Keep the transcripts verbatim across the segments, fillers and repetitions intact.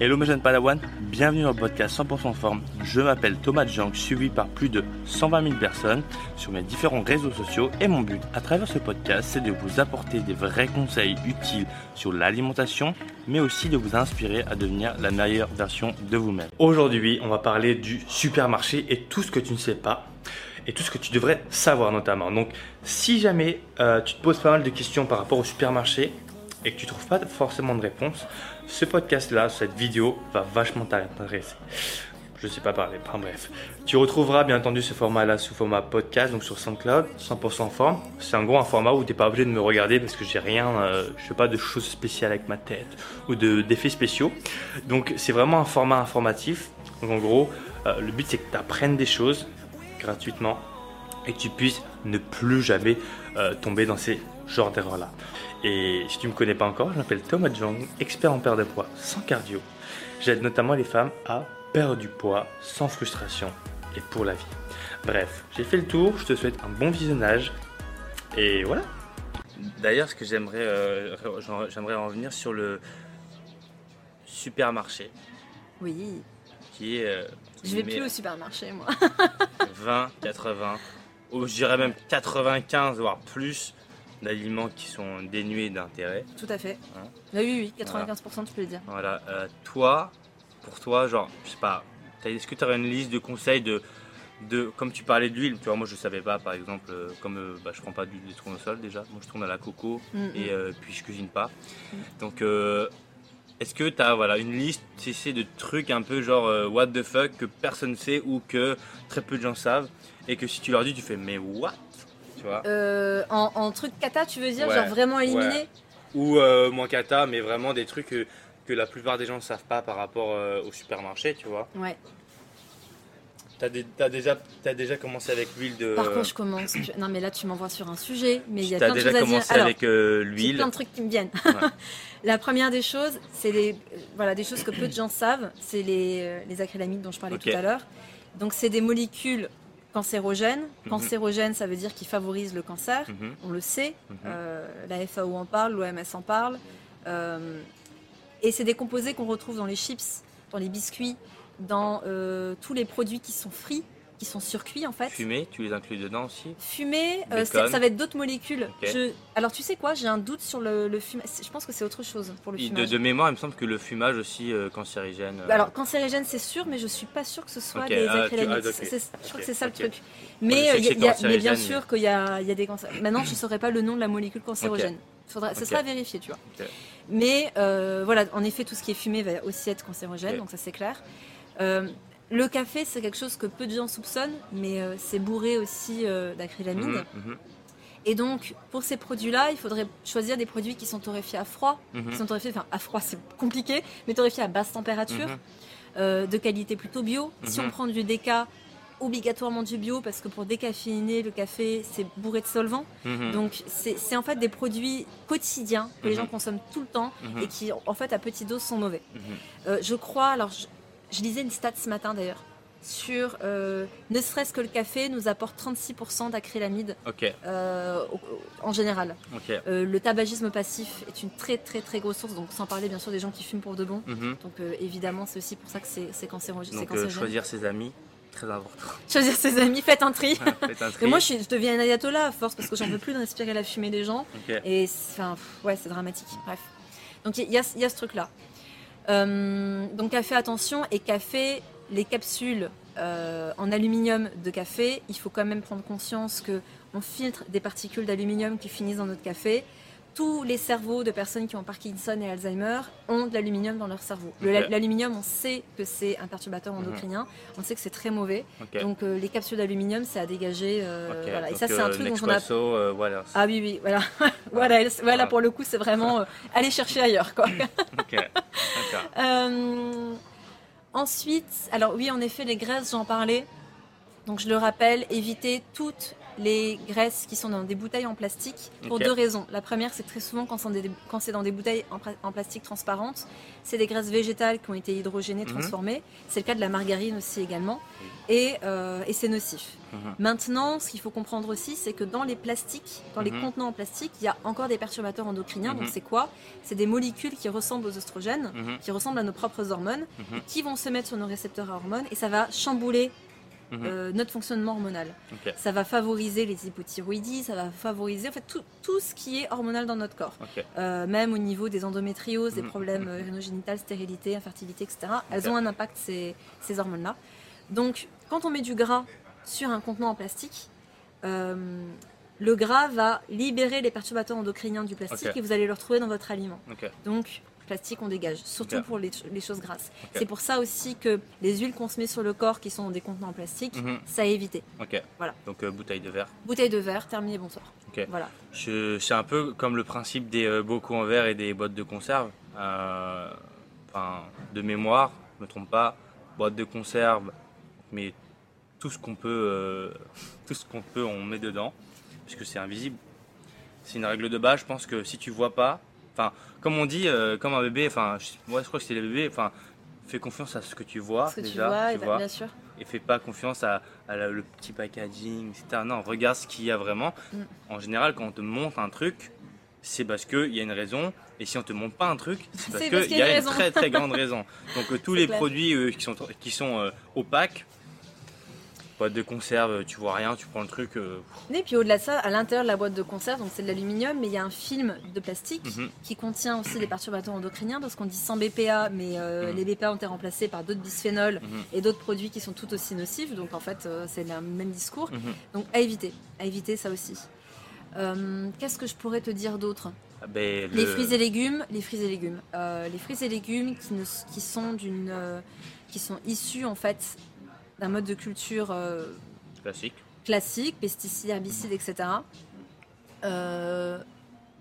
Hello mes jeunes Padawan, bienvenue dans le podcast cent pour cent forme. Je m'appelle Thomas de Jank, suivi par plus de cent vingt mille personnes sur mes différents réseaux sociaux et mon but à travers ce podcast, c'est de vous apporter des vrais conseils utiles sur l'alimentation, mais aussi de vous inspirer à devenir la meilleure version de vous-même. Aujourd'hui, on va parler du supermarché et tout ce que tu ne sais pas et tout ce que tu devrais savoir notamment. Donc, si jamais euh, tu te poses pas mal de questions par rapport au supermarché, et que tu ne trouves pas forcément de réponse, ce podcast-là, cette vidéo, va vachement t'intéresser. Je ne sais pas parler, enfin bref. Tu retrouveras bien entendu ce format-là sous format podcast, donc sur SoundCloud, cent pour cent forme. C'est en gros un format où tu n'es pas obligé de me regarder parce que j'ai rien, euh, je fais pas de choses spéciales avec ma tête ou de, d'effets spéciaux. Donc c'est vraiment un format informatif. Donc en gros, euh, le but c'est que tu apprennes des choses gratuitement et que tu puisses ne plus jamais euh, tomber dans ces genres d'erreurs-là. Et si tu ne me connais pas encore, je m'appelle Thomas Jong, expert en perte de poids sans cardio. J'aide notamment les femmes à perdre du poids sans frustration et pour la vie. Bref, j'ai fait le tour, je te souhaite un bon visionnage et voilà. D'ailleurs, ce que j'aimerais, euh, j'aimerais en venir sur le supermarché. Oui. Qui est. Euh, je vais plus au supermarché, moi. vingt, quatre-vingts, ou je dirais même quatre-vingt-quinze, voire plus. D'aliments qui sont dénués d'intérêt. Tout à fait. Hein? Ah oui, oui, quatre-vingt-quinze pour cent, voilà. Tu peux le dire. Voilà. Euh, toi, pour toi, genre, je sais pas, est-ce que tu aurais une liste de conseils de, de. Comme tu parlais d'huile, tu vois, moi je savais pas, par exemple, euh, comme euh, bah, je prends pas d'huile de tournesol déjà, moi je tourne à la coco mm-hmm. et euh, puis je cuisine pas. Mm-hmm. Donc, euh, est-ce que tu as voilà, une liste, tu sais, de trucs un peu genre euh, what the fuck que personne sait ou que très peu de gens savent et que si tu leur dis, tu fais mais what? Euh, en, en truc cata, tu veux dire, ouais, genre vraiment éliminé, ouais. Ou euh, moins cata, mais vraiment des trucs que, que la plupart des gens ne savent pas par rapport euh, au supermarché, tu vois. Ouais. T'as, des, t'as, déjà, t'as déjà commencé avec l'huile de. Par contre, je commence. Je... Non, mais là, tu m'envoies sur un sujet, mais il y a plein de choses à dire. T'as déjà commencé avec euh, l'huile. Plein de trucs qui me viennent. Ouais. La première des choses, c'est des, euh, voilà, des choses que peu de gens savent, c'est les, euh, les acrylamides dont je parlais okay. tout à l'heure. Donc, c'est des molécules. Cancérogène. Cancérogène, ça veut dire qu'il favorise le cancer, mm-hmm. on le sait. Mm-hmm. Euh, la F A O en parle, l'O M S en parle. Euh, et c'est des composés qu'on retrouve dans les chips, dans les biscuits, dans euh, tous les produits qui sont frits, qui sont surcuits en fait. Fumés, tu les inclus dedans aussi? Fumés, euh, ça va être d'autres molécules. Okay. Je, alors tu sais quoi, j'ai un doute sur le, le fumage. Je pense que c'est autre chose pour le fumage. De, de mémoire, il me semble que le fumage aussi euh, cancérigène. Euh... Alors cancérigène, c'est sûr, mais je suis pas sûre que ce soit okay. des ah, acrylamides. Ah, okay. Je crois okay. que c'est ça okay. le truc. Mais, euh, y a, mais bien sûr qu'il y a, y a des cancers. Maintenant, je ne saurais pas le nom de la molécule cancérogène. Okay. Faudra, ça okay. sera vérifié, tu vois. Okay. Mais euh, voilà, en effet, tout ce qui est fumé va aussi être cancérogène, okay. donc ça c'est clair. Euh, Le café, c'est quelque chose que peu de gens soupçonnent, mais euh, c'est bourré aussi euh, d'acrylamides. Mmh, mmh. Et donc, pour ces produits-là, il faudrait choisir des produits qui sont torréfiés à froid. Mmh. Qui sont torréfiés, enfin, à froid, c'est compliqué, mais torréfiés à basse température, mmh. euh, de qualité plutôt bio. Mmh. Si on prend du déca, obligatoirement du bio, parce que pour décaféiner, le café, c'est bourré de solvants. Mmh. Donc, c'est, c'est en fait des produits quotidiens que mmh. les gens consomment tout le temps mmh. et qui, en fait, à petite dose, sont mauvais. Mmh. Euh, je crois... alors. Je, Je lisais une stat ce matin d'ailleurs sur euh, ne serait-ce que le café nous apporte trente-six pour cent d'acrylamides okay. euh, en général. Okay. Euh, le tabagisme passif est une très très très grosse source, donc sans parler bien sûr des gens qui fument pour de bon. Mm-hmm. Donc euh, évidemment c'est aussi pour ça que c'est, c'est cancérogène. Donc euh, choisir ses amis, très important. Choisir ses amis, faites un tri. Faites un tri. Et moi je, suis, je deviens un ayatollah à force parce que j'en veux plus de respirer la fumée des gens. Okay. Et enfin ouais c'est dramatique. Bref. Donc il y, y, y a ce truc là. Euh, donc café, attention, et café, les capsules euh, en aluminium de café, il faut quand même prendre conscience qu'on filtre des particules d'aluminium qui finissent dans notre café. Tous les cerveaux de personnes qui ont Parkinson et Alzheimer ont de l'aluminium dans leur cerveau. Le, okay. L'aluminium, on sait que c'est un perturbateur endocrinien, mm-hmm. on sait que c'est très mauvais. Okay. Donc euh, les capsules d'aluminium, c'est à dégager. Euh, okay. voilà. Et ça, c'est un euh, truc dont on a. Euh, voilà. Ah oui, oui, voilà. voilà, voilà. Voilà, pour le coup, c'est vraiment euh, aller chercher ailleurs, quoi. okay. Okay. euh, ensuite, alors oui, en effet, les graisses, j'en parlais. Donc je le rappelle, évitez toutes les graisses qui sont dans des bouteilles en plastique pour okay. deux raisons. La première, c'est que très souvent, quand c'est dans des, quand c'est dans des bouteilles en, en plastique transparentes, c'est des graisses végétales qui ont été hydrogénées, transformées. Mm-hmm. C'est le cas de la margarine aussi également. Et, euh, et c'est nocif. Mm-hmm. Maintenant, ce qu'il faut comprendre aussi, c'est que dans les plastiques, dans mm-hmm. les contenants en plastique, il y a encore des perturbateurs endocriniens. Mm-hmm. Donc c'est quoi ? C'est des molécules qui ressemblent aux oestrogènes, mm-hmm. qui ressemblent à nos propres hormones, mm-hmm. qui vont se mettre sur nos récepteurs à hormones et ça va chambouler Mmh. Euh, notre fonctionnement hormonal. Okay. Ça va favoriser les hypothyroïdies, ça va favoriser en fait, tout, tout ce qui est hormonal dans notre corps. Okay. Euh, même au niveau des endométrioses, mmh. des problèmes mmh. rhinogénitales, stérilité, infertilité, et cetera. Okay. Elles ont un impact, ces, ces hormones-là. Donc, quand on met du gras sur un contenant en plastique, euh, le gras va libérer les perturbateurs endocriniens du plastique okay. et vous allez le retrouver dans votre aliment. Okay. Donc, plastique, on dégage, surtout okay. pour les, les choses grasses. Okay. C'est pour ça aussi que les huiles qu'on se met sur le corps qui sont dans des contenants en plastique, mm-hmm. ça à éviter. Okay. Voilà. Donc euh, bouteille de verre. Bouteille de verre, terminé, bonsoir. Okay. Voilà. Je, c'est un peu comme le principe des euh, bocaux en verre et des boîtes de conserve. Euh, enfin, de mémoire, je me trompe pas, boîte de conserve, mais tout ce qu'on peut, euh, tout ce qu'on peut, on met dedans, parce que c'est invisible. C'est une règle de base. Je pense que si tu vois pas, enfin, comme on dit, euh, comme un bébé, enfin, moi je crois que c'est les bébés, enfin, fais confiance à ce que tu vois, ce que déjà, tu vois, tu bah, vois bien sûr. Et fais pas confiance à, à la, le petit packaging, et cetera. Non, regarde ce qu'il y a vraiment. Mm. En général, quand on te montre un truc, c'est parce qu'il y a une raison, et si on te montre pas un truc, c'est parce, parce qu'il y a une, y a une très très grande raison. Donc euh, tous c'est les clair. produits euh, qui sont, qui sont euh, opaques, boîte de conserve, tu vois rien, tu prends le truc. Euh... Et puis au-delà de ça, à l'intérieur de la boîte de conserve, donc c'est de l'aluminium, mais il y a un film de plastique mm-hmm. qui contient aussi des perturbateurs endocriniens, parce qu'on dit sans B P A, mais euh, mm-hmm. les B P A ont été remplacés par d'autres bisphénols mm-hmm. et d'autres produits qui sont tout aussi nocifs. Donc en fait, euh, c'est le même discours. Mm-hmm. Donc à éviter, à éviter ça aussi. Euh, qu'est-ce que je pourrais te dire d'autre ? ah ben, le... Les fruits et légumes, les fruits et légumes, euh, les fruits et légumes qui, ne, qui sont d'une, euh, qui sont issus en fait. d'un mode de culture euh, classique. classique, pesticides, herbicides, et cetera. Euh,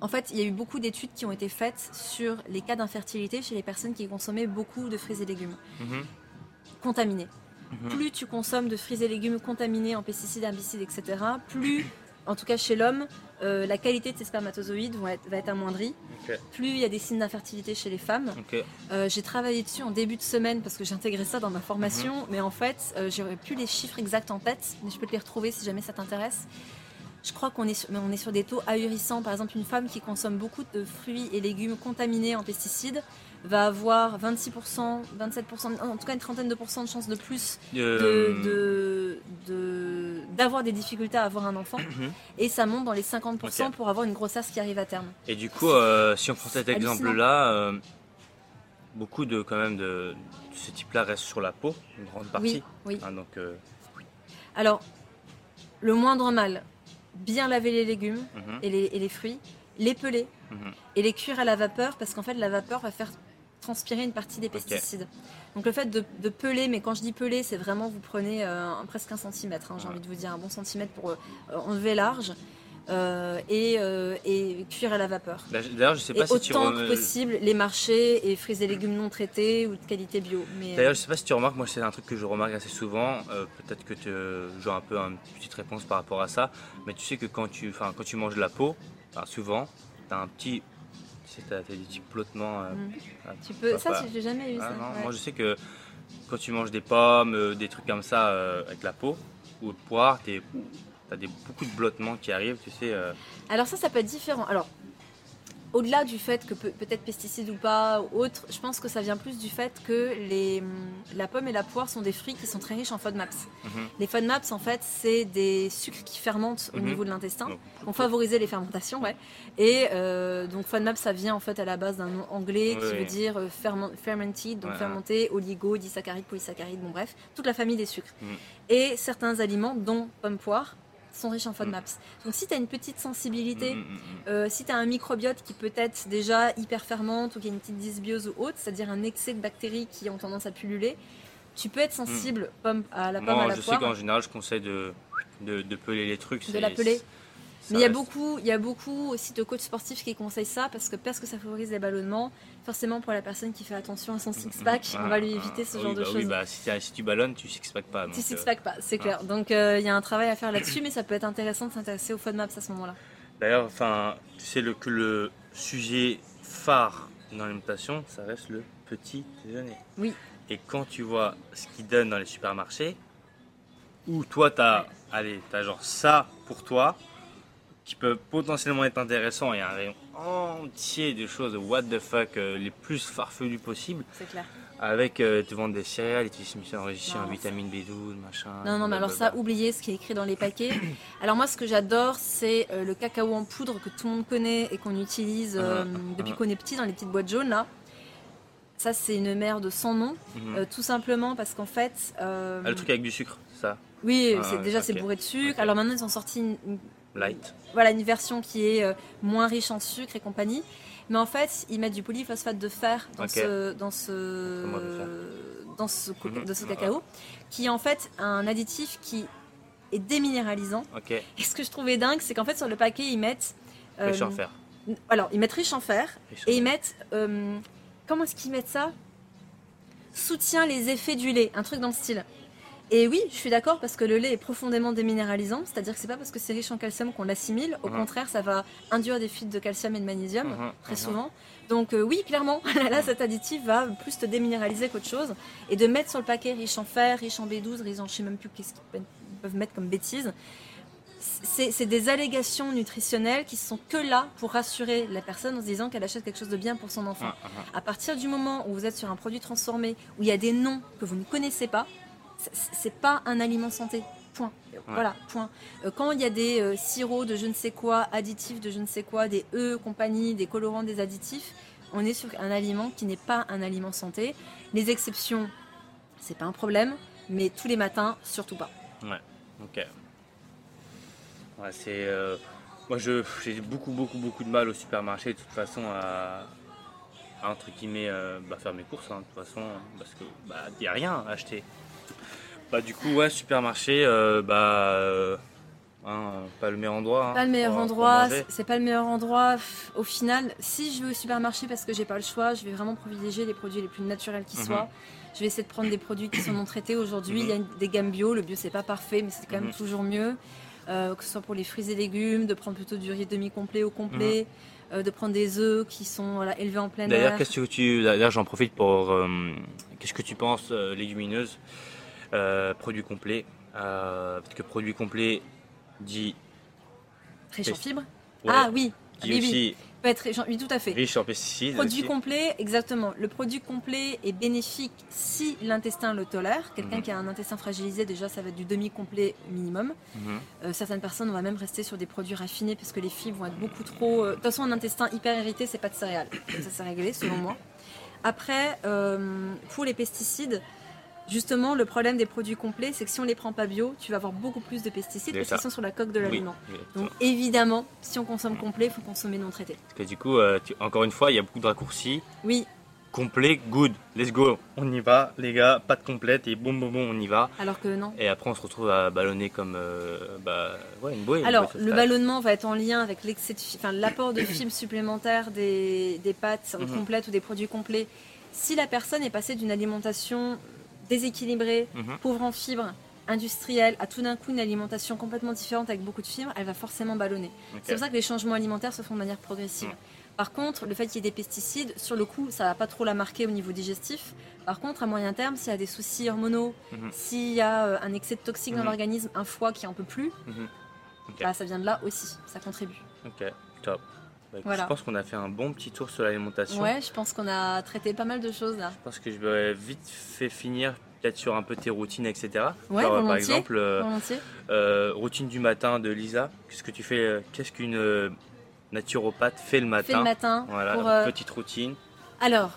en fait, il y a eu beaucoup d'études qui ont été faites sur les cas d'infertilité chez les personnes qui consommaient beaucoup de fruits et légumes mm-hmm. contaminés. Mm-hmm. Plus tu consommes de fruits et légumes contaminés en pesticides, herbicides, et cetera, plus, en tout cas chez l'homme, euh, la qualité de ses spermatozoïdes va être, va être amoindrie. Okay. Plus il y a des signes d'infertilité chez les femmes. Okay. Euh, j'ai travaillé dessus en début de semaine parce que j'ai intégré ça dans ma formation. Mm-hmm. Mais en fait, euh, j'aurais plus les chiffres exacts en tête, mais je peux te les retrouver si jamais ça t'intéresse. Je crois qu'on est sur, on est sur des taux ahurissants. Par exemple, une femme qui consomme beaucoup de fruits et légumes contaminés en pesticides va avoir vingt-six pour cent, vingt-sept pour cent, en tout cas une trentaine de pourcents de chances de plus euh... de, de, de, d'avoir des difficultés à avoir un enfant. Et ça monte dans les cinquante pour cent okay. pour avoir une grossesse qui arrive à terme. Et du coup, euh, si on prend cet exemple-là, euh, beaucoup de, quand même de, de ce type-là reste sur la peau, une grande partie. Oui, oui. Hein, donc, euh... Alors, le moindre mal... bien laver les légumes mm-hmm. et, les, et les fruits, les peler mm-hmm. et les cuire à la vapeur, parce qu'en fait la vapeur va faire transpirer une partie des pesticides. Okay. Donc le fait de, de peler, mais quand je dis peler, c'est vraiment vous prenez euh, presque un centimètre, hein, j'ai ouais. envie de vous dire un bon centimètre pour euh, enlever large euh, et, euh, et cuire à la vapeur. D'ailleurs, je sais pas et si tu autant que possible les marchés et fruits et légumes non traités ou de qualité bio. Mais, D'ailleurs, euh... je sais pas si tu remarques, moi c'est un truc que je remarque assez souvent. Euh, peut-être que tu as un peu une petite réponse par rapport à ça, mais tu sais que quand tu, enfin quand tu manges de la peau, souvent, t'as un petit Tu sais, t'as, t'as des petits flottements. Euh, mmh. ah, tu peux, ça, pas... j'ai jamais eu ah, ça. Non, ouais. Moi, je sais que quand tu manges des pommes, euh, des trucs comme ça euh, avec la peau ou de poire, t'es, t'as des, beaucoup de blottements qui arrivent, tu sais. Euh... Alors ça, ça peut être différent. Alors, au-delà du fait que peut, peut-être pesticides ou pas, ou autre, je pense que ça vient plus du fait que les, la pomme et la poire sont des fruits qui sont très riches en FODMAPS. Mmh. Les FODMAPS, en fait, c'est des sucres qui fermentent au mmh. niveau de l'intestin, donc, pour favoriser les fermentations. Ouais. Et euh, donc FODMAPS, ça vient en fait à la base d'un nom anglais qui oui. veut dire ferment, fermented, donc ouais. fermenté, oligo, disaccharide, polysaccharide, bon bref, toute la famille des sucres. Mmh. Et certains aliments, dont pomme-poire, sont riches en FODMAPS. Mmh. Donc si tu as une petite sensibilité, mmh. euh, si tu as un microbiote qui peut être déjà hyper fermente ou qui a une petite dysbiose ou autre, c'est-à-dire un excès de bactéries qui ont tendance à pulluler, tu peux être sensible mmh. à la pomme, Moi, à la poire. Moi, je sais qu'en général, je conseille de, de, de peler les trucs. De la peler. Mais il y a beaucoup, il y a beaucoup aussi de coachs sportifs qui conseillent ça parce que parce que ça favorise les ballonnements. Forcément, pour la personne qui fait attention à son six-pack, ah, on va lui éviter ah, ce oui, genre bah, de choses. Oui, bah, si, si tu ballonnes, tu six-pack pas. Donc, tu six-pack pas, c'est ah. clair. Donc il euh, y a un travail à faire là-dessus, mais ça peut être intéressant de s'intéresser aux FODMAPS à ce moment-là. D'ailleurs, enfin, tu sais le, que le sujet phare dans l'alimentation, ça reste le petit déjeuner. Oui. Et quand tu vois ce qu'ils donnent dans les supermarchés, où toi t'as, ouais. allez, t'as genre ça pour toi, qui peut potentiellement être intéressant, il y a un rayon entier de choses what the fuck euh, les plus farfelues possibles. C'est clair. Avec euh, te vendre des céréales et tu dis c'est enrichi en vitamine B douze, machin. Non, non, mais alors ça, oubliez ce qui est écrit dans les paquets. Alors moi, ce que j'adore, c'est euh, le cacao en poudre que tout le monde connaît et qu'on utilise euh, uh-huh. depuis uh-huh. qu'on est petit dans les petites boîtes jaunes là. Ça, c'est une merde sans nom, mm-hmm. euh, tout simplement parce qu'en fait. Euh... Ah, le truc avec du sucre, ça. Oui, ah, c'est, déjà okay. c'est bourré de sucre. Okay. Alors maintenant, ils ont sorti une, une... light. Voilà, une version qui est euh, moins riche en sucre et compagnie. Mais en fait, ils mettent du polyphosphate de fer dans okay. ce dans ce dans ce, mm-hmm. de ce cacao, ah. qui est en fait un additif qui est déminéralisant. Okay. Et ce que je trouvais dingue, c'est qu'en fait sur le paquet, ils mettent. Euh, riche en fer. Alors, ils mettent riche en fer riche et en ils fer. mettent. Euh, Comment est-ce qu'ils mettent ça ? Soutient les effets du lait, un truc dans le style. Et oui, je suis d'accord parce que le lait est profondément déminéralisant, c'est-à-dire que c'est pas parce que c'est riche en calcium qu'on l'assimile, au uh-huh. contraire, ça va induire des fuites de calcium et de magnésium, uh-huh. très uh-huh. souvent. Donc euh, oui, clairement, là, là, cet additif va plus te déminéraliser qu'autre chose. Et de mettre sur le paquet riche en fer, riche en B douze, riche en je sais même plus qu'est-ce qu'ils peuvent mettre comme bêtises. C'est, c'est des allégations nutritionnelles qui sont que là pour rassurer la personne en se disant qu'elle achète quelque chose de bien pour son enfant. Ah, ah, ah. À partir du moment où vous êtes sur un produit transformé, où il y a des noms que vous ne connaissez pas, c'est, c'est pas un aliment santé. Point. Ouais. Voilà, point. Quand il y a des euh, sirops de je ne sais quoi, additifs de je ne sais quoi, des E, compagnie, des colorants, des additifs, on est sur un aliment qui n'est pas un aliment santé. Les exceptions, c'est pas un problème, mais tous les matins, surtout pas. Ouais, ok. Ouais, c'est euh, moi je j'ai beaucoup beaucoup beaucoup de mal au supermarché de toute façon à, à entre guillemets euh, bah, faire mes courses hein, de toute façon parce que bah y a rien à acheter. Bah du coup ouais supermarché euh, bah euh, hein, pas le meilleur endroit. Hein, pas le meilleur pour, endroit, pour c'est pas le meilleur endroit. Au final, si je vais au supermarché parce que j'ai pas le choix, je vais vraiment privilégier les produits les plus naturels qui mm-hmm. soient. Je vais essayer de prendre des produits qui sont non traités aujourd'hui. Il mm-hmm. y a des gammes bio, le bio c'est pas parfait mais c'est quand même mm-hmm. toujours mieux. Euh, que ce soit pour les fruits et légumes, de prendre plutôt du riz demi-complet au complet, mmh. euh, de prendre des œufs qui sont voilà, élevés en plein d'ailleurs, air. Qu'est-ce que tu, d'ailleurs, j'en profite pour. Euh, qu'est-ce que tu penses, euh, légumineuses, euh, produits complets euh, parce que produits complets dit. Riche en fibres ouais. Ah oui, dit oui, aussi, peut être riche en, oui, tout à fait. Riche en pesticides. Produit aussi. Complet, exactement. Le produit complet est bénéfique si l'intestin le tolère. Quelqu'un mmh. qui a un intestin fragilisé, déjà, ça va être du demi-complet minimum. Mmh. Euh, certaines personnes vont même rester sur des produits raffinés parce que les fibres vont être beaucoup trop. Euh... De toute façon, un intestin hyper irrité, c'est pas de céréales. Donc, ça, c'est réglé, selon moi. Après, euh, pour les pesticides. Justement, le problème des produits complets, c'est que si on ne les prend pas bio, tu vas avoir beaucoup plus de pesticides parce qu'ils sont sur la coque de l'aliment. Oui, donc évidemment, si on consomme complet, il faut consommer non traité. Parce que du coup, euh, tu, encore une fois, il y a beaucoup de raccourcis. Oui. Complet, good, let's go. On y va, les gars, pas de complète et bon, bon, bon, on y va. Alors que non. Et après, on se retrouve à ballonner comme euh, bah, ouais, une bouée. Alors, le ballonnement va être en lien avec l'excès de fibres, l'apport de fibres supplémentaires des, des pâtes mm-hmm. complètes ou des produits complets. Si la personne est passée d'une alimentation déséquilibrée, mmh. pauvre en fibres, industrielle, à tout d'un coup une alimentation complètement différente avec beaucoup de fibres, elle va forcément ballonner. Okay. C'est pour ça que les changements alimentaires se font de manière progressive. Mmh. Par contre, le fait qu'il y ait des pesticides, sur le coup, ça ne va pas trop la marquer au niveau digestif. Par contre, à moyen terme, s'il y a des soucis hormonaux, mmh. s'il y a un excès de toxiques mmh. dans l'organisme, un foie qui n'en peut plus, mmh. okay. bah, ça vient de là aussi, ça contribue. Ok, top. Bah, écoute, voilà. Je pense qu'on a fait un bon petit tour sur l'alimentation. Ouais, je pense qu'on a traité pas mal de choses là. Je pense que je vais vite fait finir peut-être sur un peu tes routines, et cetera. Ouais, alors, par exemple, euh, euh, routine du matin de Lisa. Qu'est-ce que tu fais ? Qu'est-ce qu'une euh, naturopathe fait le matin ? Fait le matin. Voilà, pour, euh... petite routine. Alors.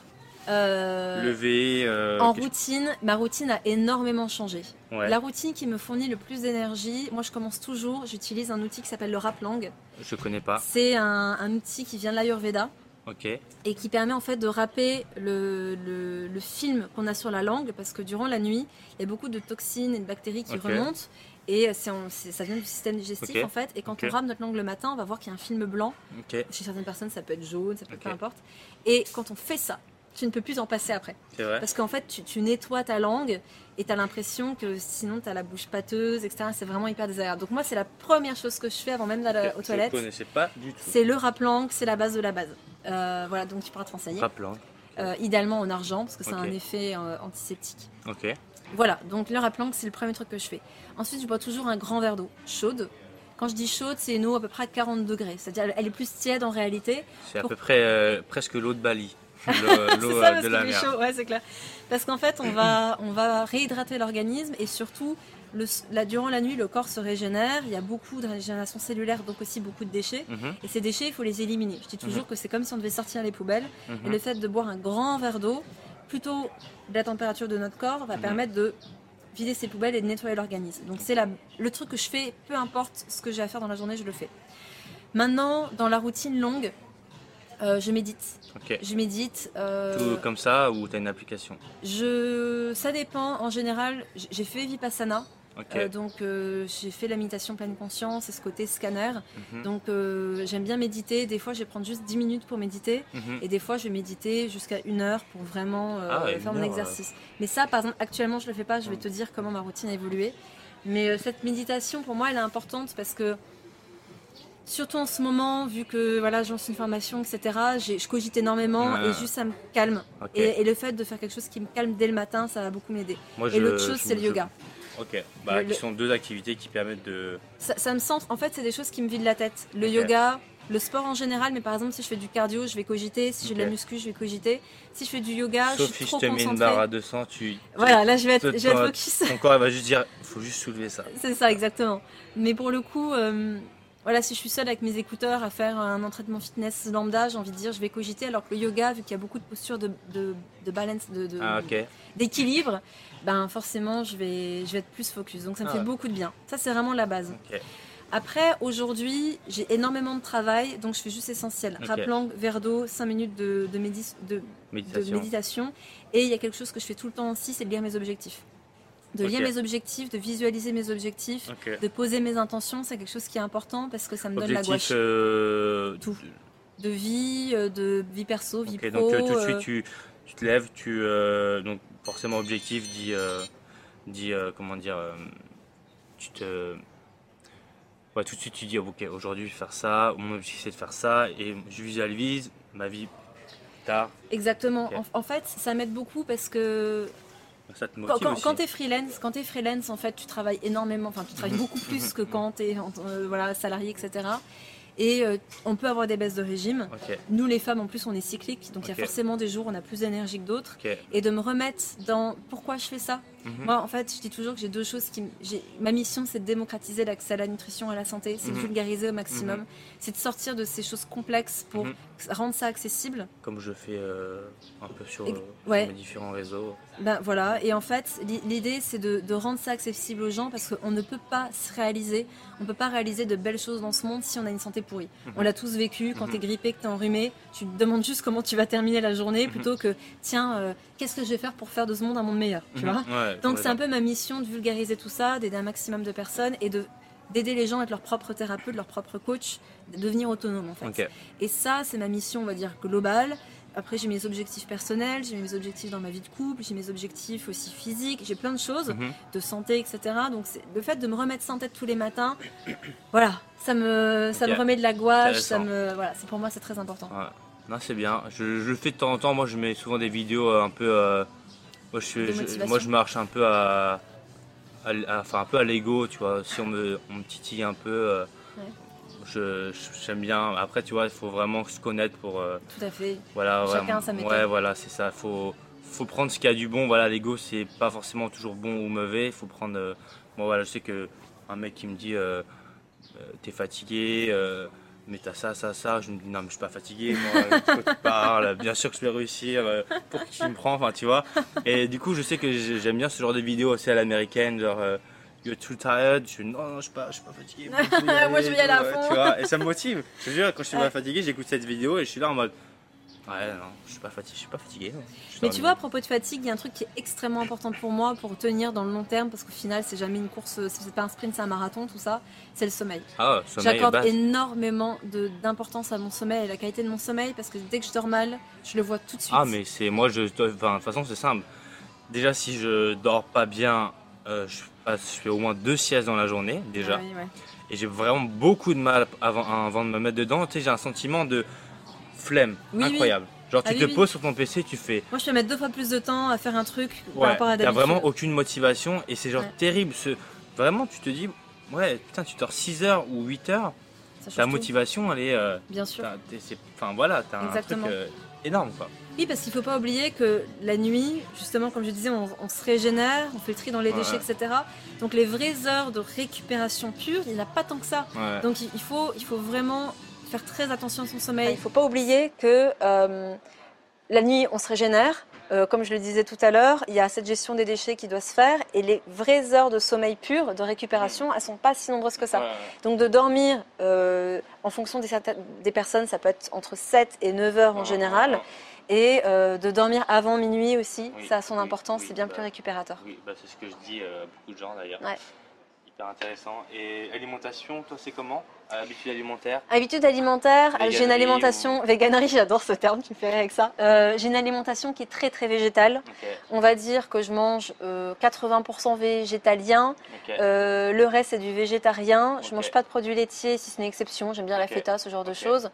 Euh, Lever. Euh, en routine, je... ma routine a énormément changé. Ouais. La routine qui me fournit le plus d'énergie, moi je commence toujours, j'utilise un outil qui s'appelle le raplanque. Je connais pas. C'est un, un outil qui vient de l'Ayurveda. Okay. Et qui permet en fait de râper le, le, le film qu'on a sur la langue, parce que durant la nuit, il y a beaucoup de toxines et de bactéries qui okay. remontent, et c'est, c'est, ça vient du système digestif okay. en fait. Et quand okay. on râpe notre langue le matin, on va voir qu'il y a un film blanc. Okay. Chez certaines personnes, ça peut être jaune, ça peut être okay. peu importe. Et quand on fait ça, tu ne peux plus en passer après. C'est vrai. Parce qu'en fait, tu, tu nettoies ta langue et tu as l'impression que sinon, tu as la bouche pâteuse, et cetera. C'est vraiment hyper désagréable. Donc moi, c'est la première chose que je fais avant même d'aller aux toilettes. Je ne connaissais pas du tout. C'est le raplanque, c'est la base de la base. Euh, voilà, donc tu pourras te renseigner. Raplanque. Euh, idéalement en argent, parce que ça okay. a un effet euh, antiseptique. Ok. Voilà, donc le raplanque, c'est le premier truc que je fais. Ensuite, je bois toujours un grand verre d'eau chaude. Quand je dis chaude, c'est une eau à peu près à quarante degrés. C'est-à-dire elle est plus tiède en réalité. C'est pour... à peu près euh, presque l'eau de Bali. Le, l'eau c'est ça, parce de la mer. Chaud. Ouais, c'est clair. Parce qu'en fait, on va, on va réhydrater l'organisme et surtout, le, la, durant la nuit, le corps se régénère. Il y a beaucoup de régénération cellulaire, donc aussi beaucoup de déchets. Mm-hmm. Et ces déchets, il faut les éliminer. Je dis toujours mm-hmm. que c'est comme si on devait sortir les poubelles. Mm-hmm. Et le fait de boire un grand verre d'eau, plutôt de la température de notre corps, va mm-hmm. permettre de vider ces poubelles et de nettoyer l'organisme. Donc c'est la, le truc que je fais, peu importe ce que j'ai à faire dans la journée, je le fais. Maintenant, dans la routine longue, Euh, je médite. Okay. Je médite. Euh, Tout comme ça ou tu as une application? Je, ça dépend. En général, j'ai fait vipassana. Okay. Euh, donc euh, j'ai fait la méditation pleine conscience et ce côté scanner. Mm-hmm. Donc euh, j'aime bien méditer. Des fois, je vais prendre juste dix minutes pour méditer. Mm-hmm. Et des fois, je vais méditer jusqu'à une heure pour vraiment euh, ah, faire mon heure, exercice. Euh... Mais ça, par exemple, actuellement, je le fais pas. Je vais mm. te dire comment ma routine a évolué. Mais euh, cette méditation, pour moi, elle est importante parce que surtout en ce moment, vu que voilà, j'ai une formation, et cetera, j'ai, je cogite énormément ah. et juste ça me calme. Okay. Et, et le fait de faire quelque chose qui me calme dès le matin, ça va beaucoup m'aider. Moi, et je, l'autre chose, je, c'est je... le yoga. Ok, bah, le, qui sont deux activités qui permettent de… Ça, ça me sens… En fait, c'est des choses qui me vident la tête. Le okay. yoga, le sport en général, mais par exemple, si je fais du cardio, je vais cogiter. Si okay. j'ai de la muscu, je vais cogiter. Si je fais du yoga, Sauf je suis si trop concentrée. Sauf si je te mets une barre à deux cents, tu… Voilà, là, je vais être, je vais être focus. Ton corps, il va juste dire, il faut juste soulever ça. C'est ça, exactement. Mais pour le coup… Euh, Voilà, si je suis seule avec mes écouteurs à faire un entraînement fitness lambda, j'ai envie de dire je vais cogiter, alors que le yoga, vu qu'il y a beaucoup de postures de, de, de balance, de, de, ah, okay. d'équilibre, ben forcément je vais, je vais être plus focus. Donc ça me ah, fait ouais. beaucoup de bien. Ça c'est vraiment la base. Okay. Après, aujourd'hui, j'ai énormément de travail, donc je fais juste essentiel. Okay. Raplanque, verre d'eau, cinq minutes de, de, médi- de, méditation. de méditation. Et il y a quelque chose que je fais tout le temps aussi, c'est de lire mes objectifs. De lire okay. mes objectifs, de visualiser mes objectifs, okay. de poser mes intentions, c'est quelque chose qui est important parce que ça me Objectif, donne la gouache. Euh... Tout. De vie, de vie perso, vie okay, pro. Donc euh, tout de suite, tu, tu te lèves, tu, euh, donc forcément objectif dit, euh, dit euh, comment dire, euh, tu te… Ouais, tout de suite, tu dis, ok, aujourd'hui je vais faire ça, mon objectif c'est de faire ça et je visualise ma vie tard. Exactement. Okay. En, en fait, ça m'aide beaucoup parce que… Ça te motive quand, quand tu es freelance, quand tu es freelance, en fait, tu travailles énormément, enfin, tu travailles beaucoup plus que quand tu es euh, voilà, salarié, et cetera. Et euh, on peut avoir des baisses de régime. Okay. Nous, les femmes, en plus, on est cyclique, donc il okay. y a forcément des jours où on a plus d'énergie que d'autres. Okay. Et de me remettre dans pourquoi je fais ça. Mm-hmm. Moi, en fait, je dis toujours que j'ai deux choses qui. M- j'ai... Ma mission, c'est de démocratiser l'accès à la nutrition et à la santé, c'est mm-hmm. de vulgariser au maximum, mm-hmm. c'est de sortir de ces choses complexes pour mm-hmm. rendre ça accessible. Comme je fais euh, un peu sur, et... euh, sur ouais. mes différents réseaux. Ben voilà, et en fait, l'idée, c'est de, de rendre ça accessible aux gens parce qu'on ne peut pas se réaliser, on ne peut pas réaliser de belles choses dans ce monde si on a une santé pourrie. Mm-hmm. On l'a tous vécu, quand mm-hmm. t'es grippé, que t'es enrhumé, tu te demandes juste comment tu vas terminer la journée mm-hmm. plutôt que tiens, euh, qu'est-ce que je vais faire pour faire de ce monde un monde meilleur, mm-hmm. tu vois ouais. Donc c'est un peu ma mission de vulgariser tout ça, d'aider un maximum de personnes et de, d'aider les gens à être leur propre thérapeute, leur propre coach, de devenir autonome en fait. Okay. Et ça, c'est ma mission, on va dire, globale. Après, j'ai mes objectifs personnels, j'ai mes objectifs dans ma vie de couple, j'ai mes objectifs aussi physiques, j'ai plein de choses, mm-hmm. de santé, et cetera. Donc c'est, le fait de me remettre ça en tête tous les matins, voilà, ça me, ça okay. me remet de la gouache, ça me, voilà, c'est, pour moi c'est très important. Ouais. Non, c'est bien, je, je le fais de temps en temps, moi je mets souvent des vidéos un peu... Euh... Moi je, je, moi je marche un peu à, à, à, enfin un peu à l'ego, tu vois, si on me, on me titille un peu, euh, ouais. je, je, j'aime bien. Après tu vois, il faut vraiment se connaître pour… Euh, Tout à fait, voilà, chacun sa méthode. Ouais, voilà, c'est ça, il faut, faut prendre ce qu'il y a du bon, voilà, l'ego c'est pas forcément toujours bon ou mauvais, il faut prendre… Euh, bon voilà, je sais qu'un mec qui me dit euh, euh, t'es fatigué, euh, mais t'as ça, ça, ça, je me dis non mais je suis pas fatigué, moi, de quoi tu parles, bien sûr que je vais réussir, pour qui tu me prends, enfin tu vois. Et du coup je sais que j'aime bien ce genre de vidéos aussi à l'américaine, genre you're too tired, je suis non, non je suis pas, je suis pas fatigué, moi je vais y aller à fond, tu vois, et ça me motive, je te jure, quand je suis pas fatigué, j'écoute cette vidéo et je suis là en mode Ouais, non, je suis pas fatigué. Je suis pas fatigué je suis Mais tu vois, à propos de fatigue, il y a un truc qui est extrêmement important pour moi pour tenir dans le long terme, parce qu'au final, c'est jamais une course, c'est pas un sprint, c'est un marathon, tout ça. C'est le sommeil. Ah, le sommeil. J'accorde énormément de, d'importance à mon sommeil et la qualité de mon sommeil, parce que dès que je dors mal, je le vois tout de suite. Ah, mais c'est moi, je, enfin, de toute façon, c'est simple. Déjà, si je dors pas bien, euh, je, passe, je fais au moins deux siestes dans la journée, déjà. Ah oui, ouais. Et j'ai vraiment beaucoup de mal avant, avant de me mettre dedans. Tu sais, j'ai un sentiment de flemme, oui, incroyable. Oui. Genre, ah, tu oui, te oui. poses sur ton P C, tu fais. Moi, je peux mettre deux fois plus de temps à faire un truc ouais, par rapport à d'habitude. T'as vraiment aucune motivation et c'est genre ouais. terrible. Ce... Vraiment, tu te dis, ouais, putain, tu dors six heures ou huit heures, ta motivation, tout. elle est. Euh, Bien sûr. Enfin, voilà, t'as Exactement. un truc euh, énorme, quoi. Oui, parce qu'il ne faut pas oublier que la nuit, justement, comme je disais, on, on se régénère, on fait le tri dans les ouais. déchets, et cetera. Donc, les vraies heures de récupération pure, il n'y en a pas tant que ça. Ouais. Donc, il faut, il faut vraiment faire très attention à son sommeil. Il ne faut pas oublier que euh, la nuit, on se régénère. Euh, comme je le disais tout à l'heure, il y a cette gestion des déchets qui doit se faire. Et les vraies heures de sommeil pur, de récupération, elles ne sont pas si nombreuses que ça. Ouais. Donc, de dormir, euh, en fonction des, des personnes, ça peut être entre sept et neuf heures en ouais. général. Et euh, de dormir avant minuit aussi, oui, ça a son oui, importance, oui, c'est bien bah, plus récupérateur. Oui, bah c'est ce que je dis à euh, beaucoup de gens d'ailleurs. Ouais. Hyper intéressant. Et alimentation, toi c'est comment ? Habitude alimentaire ? Habitude alimentaire, euh, j'ai une alimentation, ou... véganerie, j'adore ce terme, tu me fais rire avec ça. Euh, j'ai une alimentation qui est très très végétale. Okay. On va dire que je mange euh, quatre-vingts pour cent végétalien, okay. euh, le reste c'est du végétarien. Okay. Je ne mange pas de produits laitiers si ce n'est exception, j'aime bien okay. la feta, ce genre okay. de choses.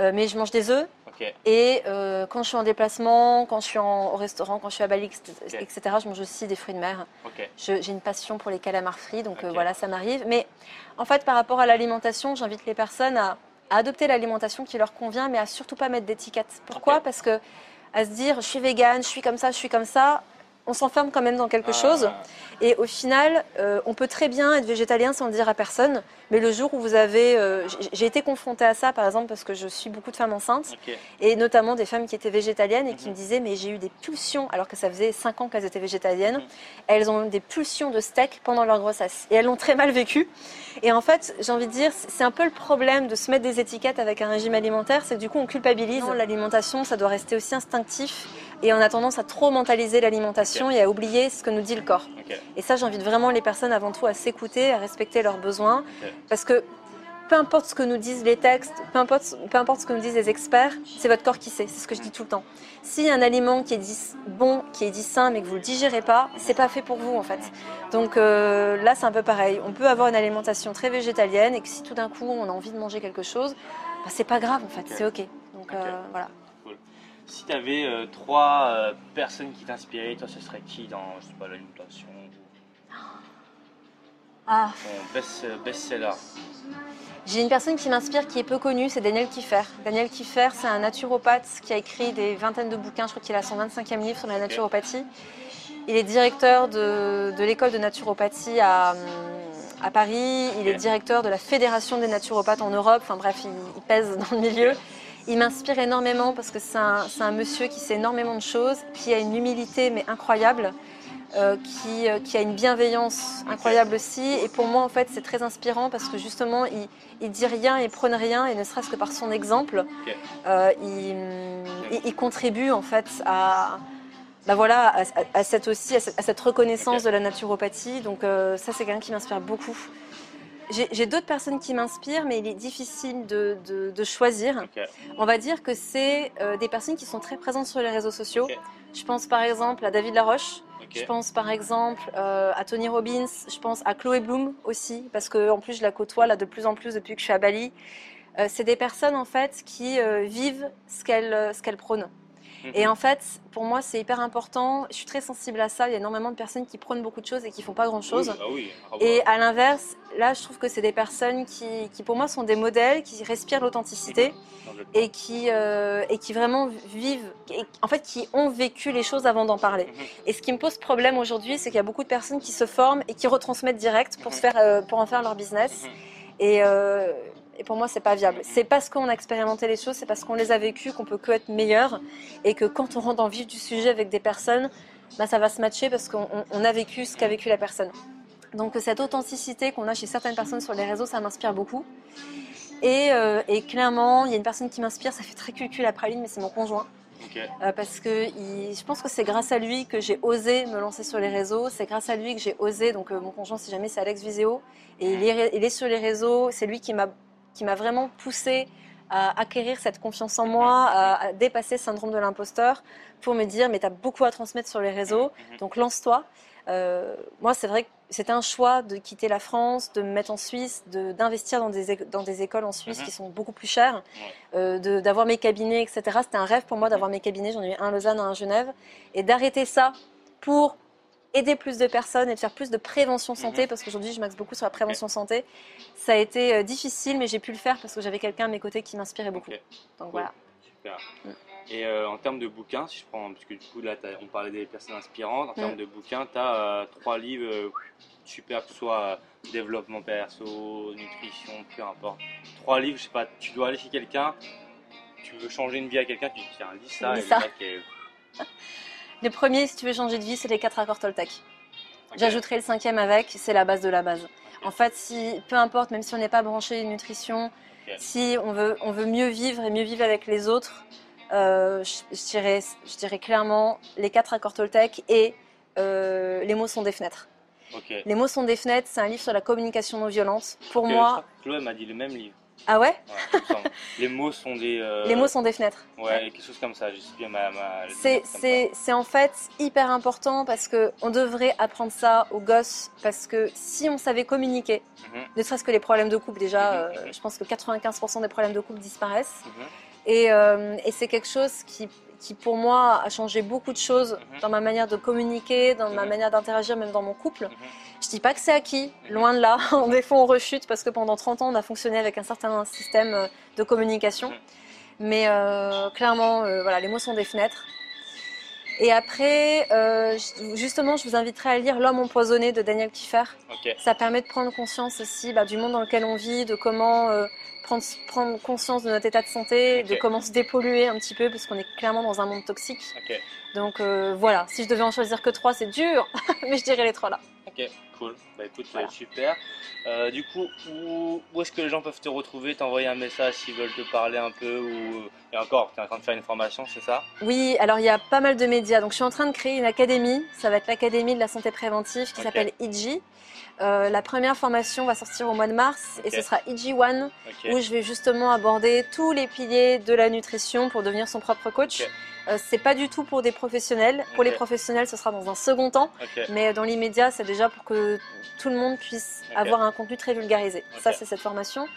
Euh, mais je mange des œufs okay. et euh, quand je suis en déplacement, quand je suis en, au restaurant, quand je suis à Bali, okay. et cetera, je mange aussi des fruits de mer. Okay. Je, j'ai une passion pour les calamars frits, donc okay. euh, voilà, ça m'arrive. Mais en fait, par rapport à l'alimentation, j'invite les personnes à, à adopter l'alimentation qui leur convient, mais à surtout pas mettre d'étiquette. Pourquoi ? okay. Parce que à se dire, je suis végane, je suis comme ça, je suis comme ça, on s'enferme quand même dans quelque ah. chose. Et au final, euh, on peut très bien être végétalien sans le dire à personne. Mais le jour où vous avez... Euh, j'ai été confrontée à ça, par exemple, parce que je suis beaucoup de femmes enceintes. Okay. Et notamment des femmes qui étaient végétaliennes et qui mm-hmm. me disaient, mais j'ai eu des pulsions, alors que ça faisait cinq ans qu'elles étaient végétaliennes. Mm-hmm. Elles ont eu des pulsions de steak pendant leur grossesse. Et elles l'ont très mal vécu. Et en fait, j'ai envie de dire, c'est un peu le problème de se mettre des étiquettes avec un régime alimentaire. C'est que du coup, on culpabilise. Non, l'alimentation, ça doit rester aussi instinctif. Et on a tendance à trop mentaliser l'alimentation okay. et à oublier ce que nous dit le corps. Okay. Et ça, j'invite vraiment les personnes avant tout à s'écouter, à respecter leurs besoins. Okay. Parce que peu importe ce que nous disent les textes, peu importe, peu importe ce que nous disent les experts, c'est votre corps qui sait, c'est ce que je dis tout le temps. S'il y a un aliment qui est dit bon, qui est dit sain, mais que vous ne le digérez pas, ce n'est pas fait pour vous en fait. Donc euh, là, c'est un peu pareil. On peut avoir une alimentation très végétalienne et que si tout d'un coup, on a envie de manger quelque chose, bah, ce n'est pas grave en fait, okay. c'est ok. Donc okay. Euh, voilà. Si tu avais euh, trois euh, personnes qui t'inspiraient, toi ce serait qui dans, je sais pas, l'alimentation ou... Ah. Bon, best, best-seller. J'ai une personne qui m'inspire qui est peu connue, c'est Daniel Kieffer. Daniel Kieffer, c'est un naturopathe qui a écrit des vingtaines de bouquins, je crois qu'il a son vingt-cinquième livre sur la naturopathie. Il est directeur de, de l'école de naturopathie à... Hum, à Paris, il est directeur de la Fédération des naturopathes en Europe, enfin bref, il, il pèse dans le milieu. Il m'inspire énormément parce que c'est un, c'est un monsieur qui sait énormément de choses, qui a une humilité mais incroyable, euh, qui, euh, qui a une bienveillance incroyable aussi. Et pour moi, en fait, c'est très inspirant parce que justement, il, il dit rien, il prône rien, et ne serait-ce que par son exemple, euh, il, il, il contribue en fait à... Bah voilà, à, à, à cette aussi, à cette, à cette reconnaissance okay. de la naturopathie. Donc euh, ça, c'est quelqu'un qui m'inspire beaucoup. J'ai, j'ai d'autres personnes qui m'inspirent, mais il est difficile de, de, de choisir. Okay. On va dire que c'est euh, des personnes qui sont très présentes sur les réseaux sociaux. Okay. Je pense par exemple à David Laroche. Okay. Je pense par exemple euh, à Tony Robbins. Je pense à Chloé Bloom aussi, parce que en plus je la côtoie là de plus en plus depuis que je suis à Bali. Euh, c'est des personnes en fait qui euh, vivent ce qu'elles, ce qu'elles prônent. Et en fait, pour moi, c'est hyper important. Je suis très sensible à ça. Il y a énormément de personnes qui prônent beaucoup de choses et qui ne font pas grand-chose. Oui, ah oui. Ah bon. Et à l'inverse, là, je trouve que c'est des personnes qui, qui pour moi, sont des modèles, qui respirent l'authenticité et qui, euh, et qui vraiment vivent, et, en fait, qui ont vécu les choses avant d'en parler. Mm-hmm. Et ce qui me pose problème aujourd'hui, c'est qu'il y a beaucoup de personnes qui se forment et qui retransmettent direct pour, mm-hmm. se faire, euh, pour en faire leur business. Mm-hmm. Et... Euh, Et pour moi, c'est pas viable. C'est parce qu'on a expérimenté les choses, c'est parce qu'on les a vécues qu'on peut que être meilleur. Et que quand on rentre dans le vif du sujet avec des personnes, bah, ça va se matcher parce qu'on on a vécu ce qu'a vécu la personne. Donc cette authenticité qu'on a chez certaines personnes sur les réseaux, ça m'inspire beaucoup. Et, euh, et clairement, il y a une personne qui m'inspire, ça fait très cul-cul après Aline, mais c'est mon conjoint. Okay. Euh, parce que il, je pense que c'est grâce à lui que j'ai osé me lancer sur les réseaux, c'est grâce à lui que j'ai osé, donc euh, mon conjoint si jamais c'est Alex Viséo, et il est, il est sur les réseaux, c'est lui qui m'a vraiment poussée à acquérir cette confiance en moi, à, à dépasser le syndrome de l'imposteur pour me dire mais t'as beaucoup à transmettre sur les réseaux, donc lance-toi. Euh, moi c'est vrai que c'était un choix de quitter la France, de me mettre en Suisse, d'investir de, dans, des, dans des écoles en Suisse mmh. qui sont beaucoup plus chères, euh, d'avoir mes cabinets, et cetera. C'était un rêve pour moi d'avoir mes cabinets, j'en ai eu un à Lausanne, un à Genève, et d'arrêter ça pour aider plus de personnes et de faire plus de prévention santé, mmh. parce qu'aujourd'hui je m'axe beaucoup sur la prévention okay. santé. Ça a été euh, difficile, mais j'ai pu le faire parce que j'avais quelqu'un à mes côtés qui m'inspirait beaucoup. Okay. Donc cool. voilà. Super. Mmh. Et euh, en termes de bouquins, si je prends, parce que du coup là on parlait des personnes inspirantes, en mmh. termes de bouquins, tu as euh, trois livres euh, super, que ce soit euh, développement perso, nutrition, peu importe. Trois livres, je sais pas, tu dois aller chez quelqu'un, tu veux changer une vie à quelqu'un, tu dis tiens, lis ça. Lis ça. Et là, le premier, si tu veux changer de vie, c'est les quatre accords Toltec. Okay. J'ajouterai le cinquième avec, c'est la base de la base. Okay. En fait, si, peu importe, même si on n'est pas branché nutrition, okay. si on veut, on veut mieux vivre et mieux vivre avec les autres, Euh, je, je, dirais, je dirais clairement les quatre accords Toltec et euh, les mots sont des fenêtres. Okay. Les mots sont des fenêtres, c'est un livre sur la communication non violente. Pour okay, moi, je crois que Chloé m'a dit le même livre. Ah ouais, ouais les mots sont des. Euh... Les mots sont des fenêtres. Ouais, ouais. quelque chose comme ça. Je sais bien ma. ma... C'est en fait hyper important parce que on devrait apprendre ça aux gosses parce que si on savait communiquer, mm-hmm. ne serait-ce que les problèmes de couple déjà, mm-hmm. euh, je pense que quatre-vingt-quinze pour cent des problèmes de couple disparaissent. Mm-hmm. Et, euh, et c'est quelque chose qui, qui, pour moi, a changé beaucoup de choses mmh. dans ma manière de communiquer, dans mmh. ma manière d'interagir, même dans mon couple. Mmh. Je ne dis pas que c'est acquis, mmh. loin de là. Des fois, on rechute parce que pendant trente ans, on a fonctionné avec un certain système de communication. Mmh. Mais euh, clairement, euh, voilà, les mots sont des fenêtres. Et après, euh, justement, je vous inviterai à lire L'homme empoisonné de Daniel Kieffer. Okay. Ça permet de prendre conscience aussi bah, du monde dans lequel on vit, de comment... Euh, Prendre, prendre conscience de notre état de santé, okay. de comment se dépolluer un petit peu, parce qu'on est clairement dans un monde toxique. Okay. Donc euh, voilà, si je devais en choisir que trois, c'est dur, mais je dirais les trois là. Ok, cool. Bah écoute, voilà. super. Euh, du coup, où, où est-ce que les gens peuvent te retrouver, t'envoyer un message s'ils veulent te parler un peu ou... Et encore, tu es en train de faire une formation, c'est ça? Oui, alors il y a pas mal de médias. Donc je suis en train de créer une académie, ça va être l'Académie de la santé préventive qui okay. s'appelle E G. Euh, la première formation va sortir au mois de mars okay. et ce sera E G One okay. où je vais justement aborder tous les piliers de la nutrition pour devenir son propre coach. Okay. Euh, c'est pas du tout pour des professionnels. Pour okay. les professionnels, ce sera dans un second temps. Okay. Mais dans l'immédiat, c'est déjà pour que tout le monde puisse okay. avoir un contenu très vulgarisé. Okay. Ça, c'est cette formation.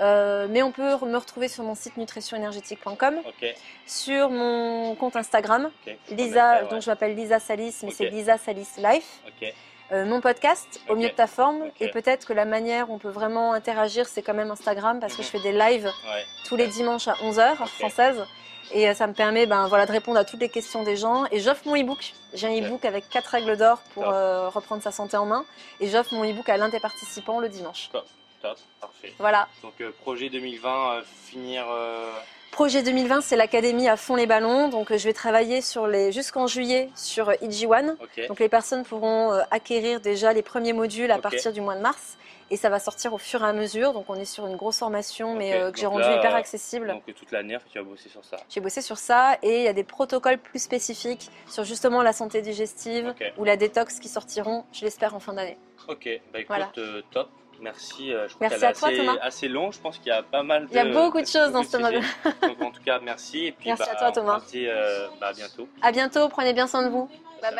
Euh, mais on peut me retrouver sur mon site nutrition énergétique point com, okay. sur mon compte Instagram, okay. Lisa, ouais. dont je m'appelle Lisa Salis, mais okay. c'est Lisa Salis Life. Okay. Euh, mon podcast, Au okay. mieux de ta forme, okay. et peut-être que la manière où on peut vraiment interagir, c'est quand même Instagram, parce mm-hmm. que je fais des lives ouais. tous les dimanches à onze heures, heure okay. française, et ça me permet ben, voilà, de répondre à toutes les questions des gens, et j'offre mon e-book, j'ai un okay. e-book avec quatre règles d'or pour euh, reprendre sa santé en main, et j'offre mon e-book à l'un des participants le dimanche. Top, top, parfait. Voilà. Donc euh, projet deux mille vingt, euh, finir... Euh... Projet deux mille vingt, c'est l'académie à fond les ballons. Donc, je vais travailler sur les jusqu'en juillet sur E G One. Okay. Donc, les personnes pourront euh, acquérir déjà les premiers modules à okay. partir du mois de mars. Et ça va sortir au fur et à mesure. Donc, on est sur une grosse formation, okay. mais euh, que j'ai rendue hyper accessible. Donc, toute l'année, tu as bossé sur ça. J'ai bossé sur ça. Et il y a des protocoles plus spécifiques sur justement la santé digestive okay. ou la détox qui sortiront, je l'espère, en fin d'année. Ok, bah, écoute, voilà. euh, top. Merci, je crois qu'elle est assez, assez long. Je pense qu'il y a pas mal de... Il y a beaucoup de choses dans ce modèle. Donc en tout cas, merci. Et puis, merci bah, à toi, Thomas. On se dit, euh, bah, à bientôt. À bientôt, prenez bien soin de vous. Bye bye.